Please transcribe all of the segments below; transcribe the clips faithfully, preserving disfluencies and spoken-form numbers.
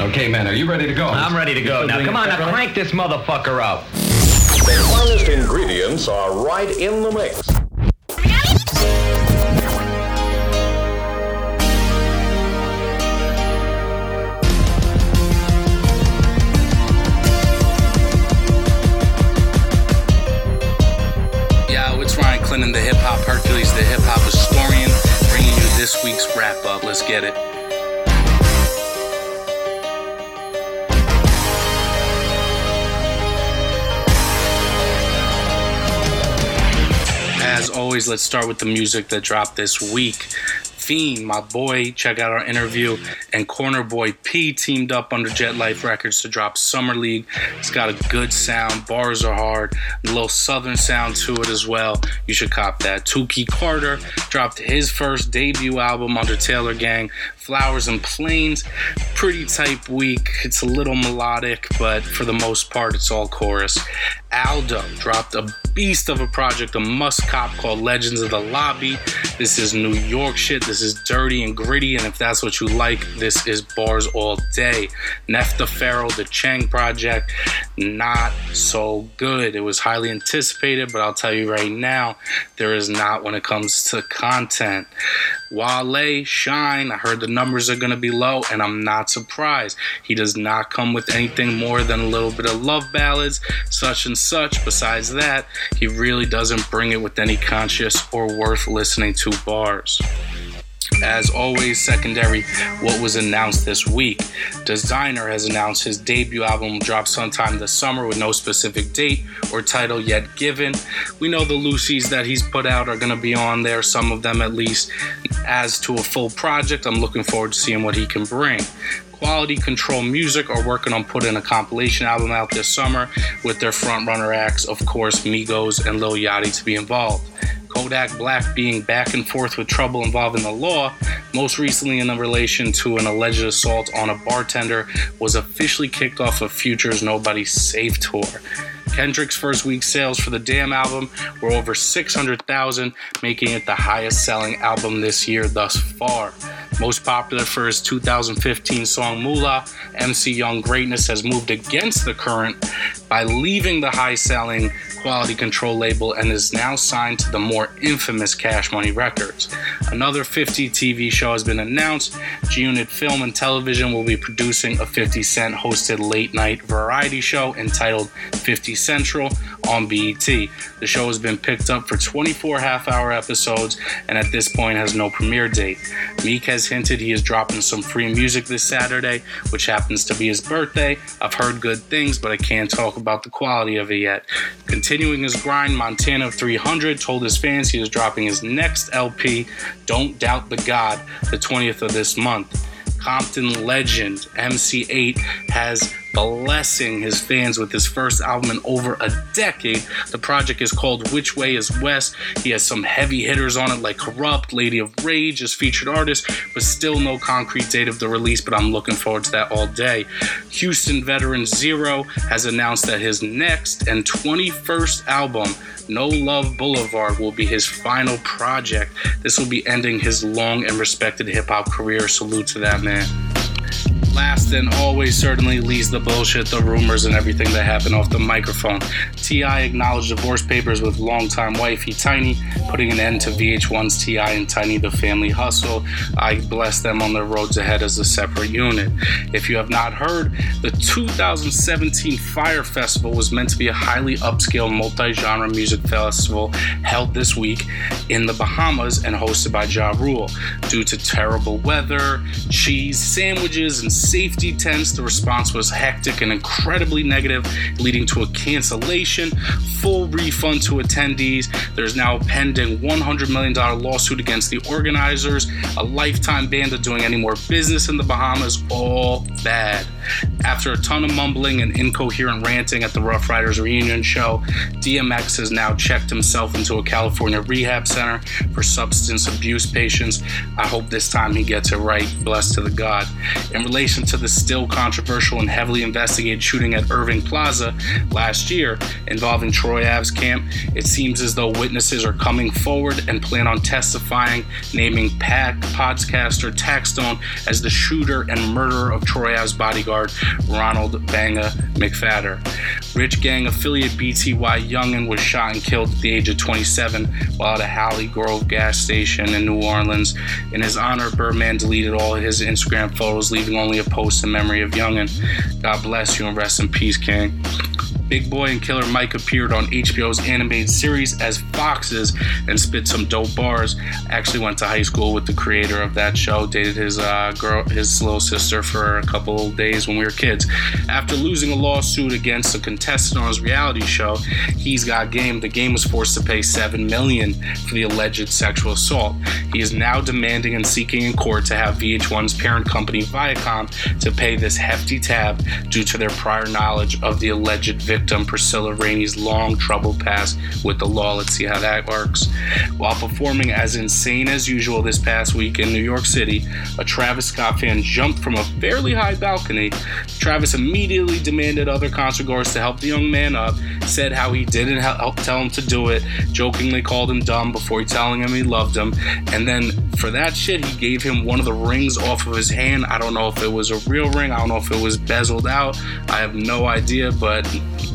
Okay, man, are you ready to go? I'm ready to go. Now, come on, now crank this motherfucker up. The finest ingredients are right in the mix. Yo, it's Ryan Clinton, the hip-hop Hercules, the hip-hop historian, bringing you this week's wrap-up. Let's get it. As always, let's start with the music that dropped this week. Fiend, my boy, check out our interview, and Corner Boy P teamed up under Jet Life Records to drop Summer League. It's got a good sound, bars are hard, a little southern sound to it as well. You should cop that. Tuki Carter dropped his first debut album under Taylor Gang, Flowers and Plains. Pretty tight week. It's a little melodic, but for the most part, it's all chorus. Aldo dropped a beast of a project, a must cop called Legends of the Lobby. This is New York shit. This is dirty and gritty, and if that's what you like, this is bars all day. Neffew the Pharaoh, the Chang project, not so good. It was highly anticipated, but I'll tell you right now, there is not when it comes to content. Wale Shine, I heard the numbers are going to be low, and I'm not surprised. He does not come with anything more than a little bit of love ballads, such and such. Besides that, he really doesn't bring it with any conscious or worth listening to bars. As always, secondary, what was announced this week. Designer has announced his debut album will drop sometime this summer with no specific date or title yet given. We know the Lucies that he's put out are going to be on there, some of them at least. As to a full project, I'm looking forward to seeing what he can bring. Quality Control Music are working on putting a compilation album out this summer with their frontrunner acts, of course, Migos and Lil Yachty to be involved. Kodak Black being back and forth with trouble involving the law, most recently in relation to an alleged assault on a bartender, was officially kicked off of Future's Nobody's Safe tour. Kendrick's first week sales for the Damn album were over six hundred thousand, making it the highest selling album this year thus far. Most popular for his two thousand fifteen song Moolah, M C Young Greatness has moved against the current by leaving the high selling Quality Control label and is now signed to the more infamous Cash Money Records. Another fifty T V show has been announced. G-Unit Film and Television will be producing a fifty Cent hosted late night variety show entitled fifty Central on B E T. The show has been picked up for twenty-four half hour episodes and at this point has no premiere date. Meek has hinted he is dropping some free music this Saturday, which happens to be his birthday. I've heard good things, but I can't talk about the quality of it yet. Continue Continuing his grind, Montana three hundred told his fans he is dropping his next L P, Don't Doubt the God, the twentieth of this month. Compton legend M C eight has blessing his fans with his first album in over a decade. The project is called Which Way Is West. He has some heavy hitters on it like Corrupt, Lady of Rage as featured artist, but still no concrete date of the release, but I'm looking forward to that all day. Houston veteran Zero has announced that his next and twenty-first album, No Love Boulevard, will be his final project. This will be ending his long and respected hip-hop career. Salute to that man. Last and always certainly leaves the bullshit, the rumors, and everything that happened off the microphone. T I acknowledged divorce papers with longtime wifey Tiny, putting an end to V H one's T I and Tiny the Family Hustle. I bless them on their roads ahead as a separate unit. If you have not heard, the two thousand seventeen Fire Festival was meant to be a highly upscale multi-genre music festival held this week in the Bahamas and hosted by Ja Rule. Due to terrible weather, cheese sandwiches, and safety tents, the response was hectic and incredibly negative, leading to a cancellation, full refund to attendees. There's now a pending one hundred million dollars lawsuit against the organizers, a lifetime ban to doing any more business in the Bahamas, all bad. After a ton of mumbling and incoherent ranting at the Rough Riders reunion show, D M X has now checked himself into a California rehab center for substance abuse patients. I hope this time he gets it right. Blessed to the God. In relation relation to the still controversial and heavily investigated shooting at Irving Plaza last year involving Troy Ave's camp, it seems as though witnesses are coming forward and plan on testifying, naming Pac, podcaster Taxstone as the shooter and murderer of Troy Ave's bodyguard, Ronald Banga McFadder. Rich Gang affiliate B T Y Youngin was shot and killed at the age of twenty-seven while at a Holly Grove gas station in New Orleans. In his honor, Birdman deleted all his Instagram photos, leaving only a post in memory of Youngin. God bless you and rest in peace, King. Big Boy and Killer Mike appeared on H B O's animated series as foxes and spit some dope bars. Actually went to high school with the creator of that show, dated his uh, girl, his little sister for a couple of days when we were kids. After losing a lawsuit against a contestant on his reality show, He's Got Game, the game was forced to pay seven million dollars for the alleged sexual assault. He is now demanding and seeking in court to have V H one's parent company, Viacom, to pay this hefty tab due to their prior knowledge of the alleged victim. victim Priscilla Rainey's long troubled past with the law. Let's see how that works. While performing as insane as usual this past week in New York City, a Travis Scott fan jumped from a fairly high balcony. Travis immediately demanded other concert goers to help the young man up, said how he didn't help tell him to do it, jokingly called him dumb before telling him he loved him, and then for that shit he gave him one of the rings off of his hand. I don't know if it was a real ring, I don't know if it was bezeled out, I have no idea, but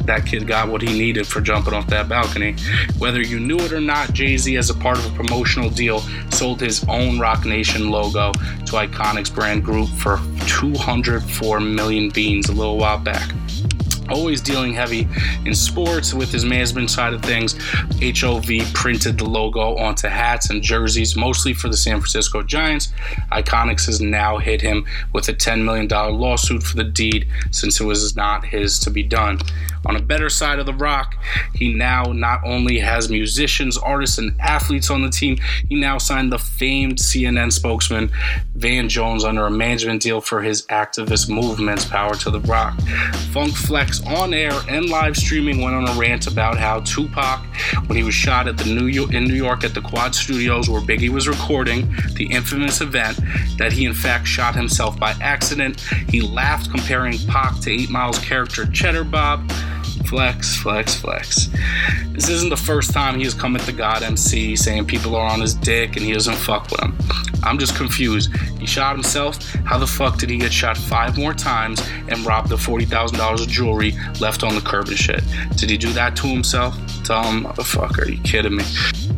that kid got what he needed for jumping off that balcony. Whether you knew it or not, Jay-Z, as a part of a promotional deal, sold his own Roc Nation logo to Iconics brand group for two hundred four million beans a little while back. Always dealing heavy in sports with his management side of things, H O V printed the logo onto hats and jerseys, mostly for the San Francisco Giants. Iconics has now hit him with a ten million dollars lawsuit for the deed, since it was not his to be done. On a better side of the rock, he now not only has musicians, artists, and athletes on the team, he now signed the famed C N N spokesman Van Jones under a management deal for his activist movements. Power to the rock. Funk Flex on air and live streaming went on a rant about how Tupac, when he was shot at the New York, in New York at the Quad Studios where Biggie was recording the infamous event, that he in fact shot himself by accident. He laughed, comparing Pac to eight mile's character Cheddar Bob. Flex, flex, flex. This isn't the first time he has come at the God M C saying people are on his dick and he doesn't fuck with him. I'm just confused. He shot himself. How the fuck did he get shot five more times and robbed the forty thousand dollars of jewelry left on the curb and shit? Did he do that to himself? Tell him, motherfucker, are you kidding me?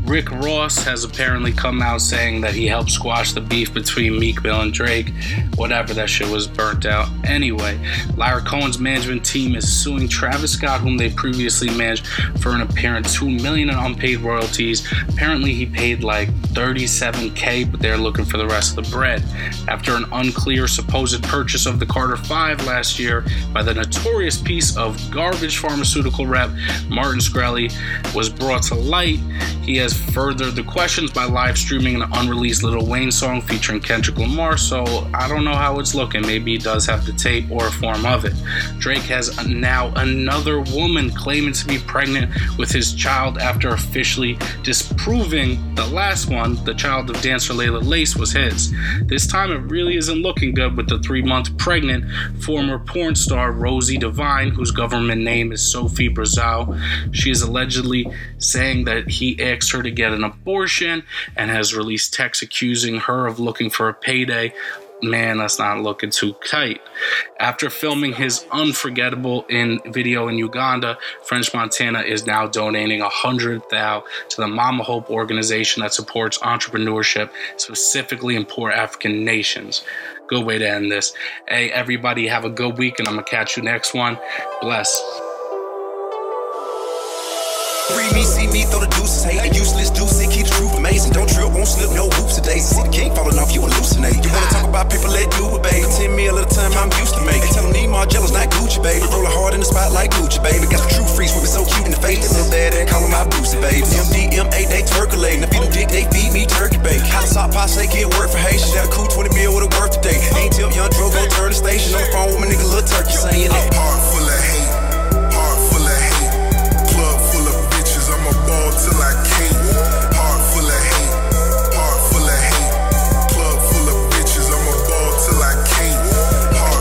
Rick Ross has apparently come out saying that he helped squash the beef between Meek Mill and Drake. Whatever, that shit was burnt out. Anyway, Lyra Cohen's management team is suing Travis Scott, whom they previously managed, for an apparent two million dollars in unpaid royalties. Apparently he paid like thirty-seven thousand dollars, but they're looking for the rest of the bread. After an unclear supposed purchase of the Carter five last year by the notorious piece of garbage pharmaceutical rep Martin Shkreli was brought to light, he has furthered the questions by live streaming an unreleased Lil Wayne song featuring Kendrick Lamar, so I don't know how it's looking. Maybe he does have the tape or a form of it. Drake has now another woman claiming to be pregnant with his child after officially disproving the last one, the child of dancer Layla Lace, was his. This time it really isn't looking good with the three-month pregnant former porn star Rosie Devine, whose government name is Sophie Brazow. She is allegedly saying that he asked her to get an abortion and has released texts accusing her of looking for a payday. Man, that's not looking too tight. After filming his unforgettable in video in Uganda, French Montana is now donating one hundred thousand dollars to the Mama Hope organization that supports entrepreneurship, specifically in poor African nations. Good way to end this. Hey, everybody, have a good week, and I'm going to catch you next one. Bless. Free me, see me, throw the deuces, hate a useless deuce, it keeps truth amazing. Don't trip, won't slip, no hoops today. See the king falling off, you hallucinate. You wanna talk about people, let do it, babe. Ten meal at a time, I'm used to make. They tell me Margella's not Gucci, baby. Rolling hard in the spotlight, Gucci, baby. Got some true freaks, women so cute in the face. That little dad, they call him my boosie, baby. M D M A, they turculating. If you do dick, they feed me turkey, babe. Hot sock posse, they get work for Haitian. That cool twenty mil with a worth today. Ain't tip, young dro, go turn the station. On the phone with my nigga, little turkey, saying that. Heart full of hate. Till I can't. Heart full of hate, heart full of hate. Club full of bitches, I'ma ball till I can't. Heart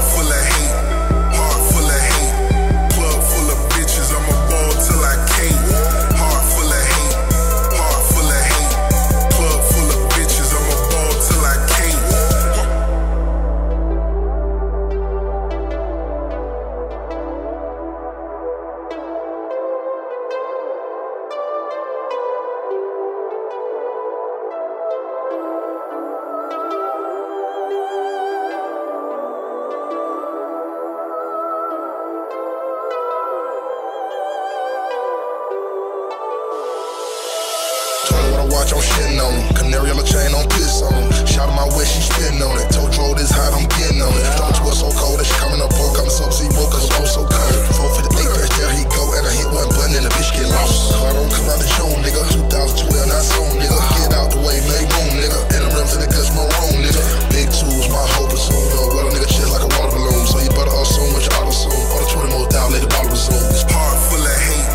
I'm shitting on it. Canary on the chain, I'm piss on it. Shot in my west, she spitting on it. Told road is hot, I'm getting on it. Don't you so cold that she coming up broke. I'm so zero, cause I'm so cold. four fifty big back, there he go. And I hit one button and the bitch get lost. I don't come out the show, nigga. two thousand twelve, not soon, nigga. Get out the way, make boom, nigga. And the rims in the guts, my room, nigga. Big tools, my hope is soon. Uh, well, a nigga shit like a water balloon. So you better assume what you ought to assume. All the twenty more down, nigga, dollar soon. This heart full of hate.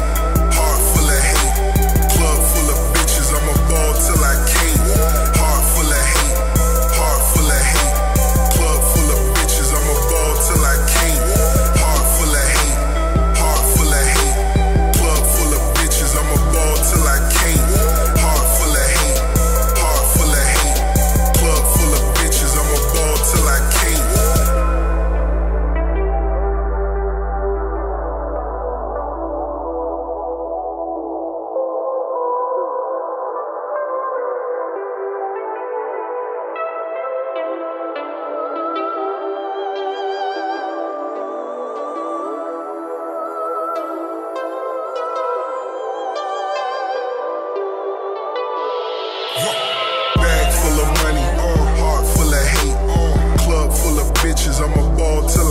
Heart full of hate. Club full of bitches. I'ma ball till I can't. Heart full of hate. Heart full of hate. Club full of bitches. I'ma ball till I can't. Heart full of hate. Heart full of hate. Club full of bitches. I'ma ball till I can't. Heart full of hate. Heart full of hate. Club full of bitches. I'ma ball till I can't. Bag full of money, heart full of hate, club full of bitches, I'ma ball till I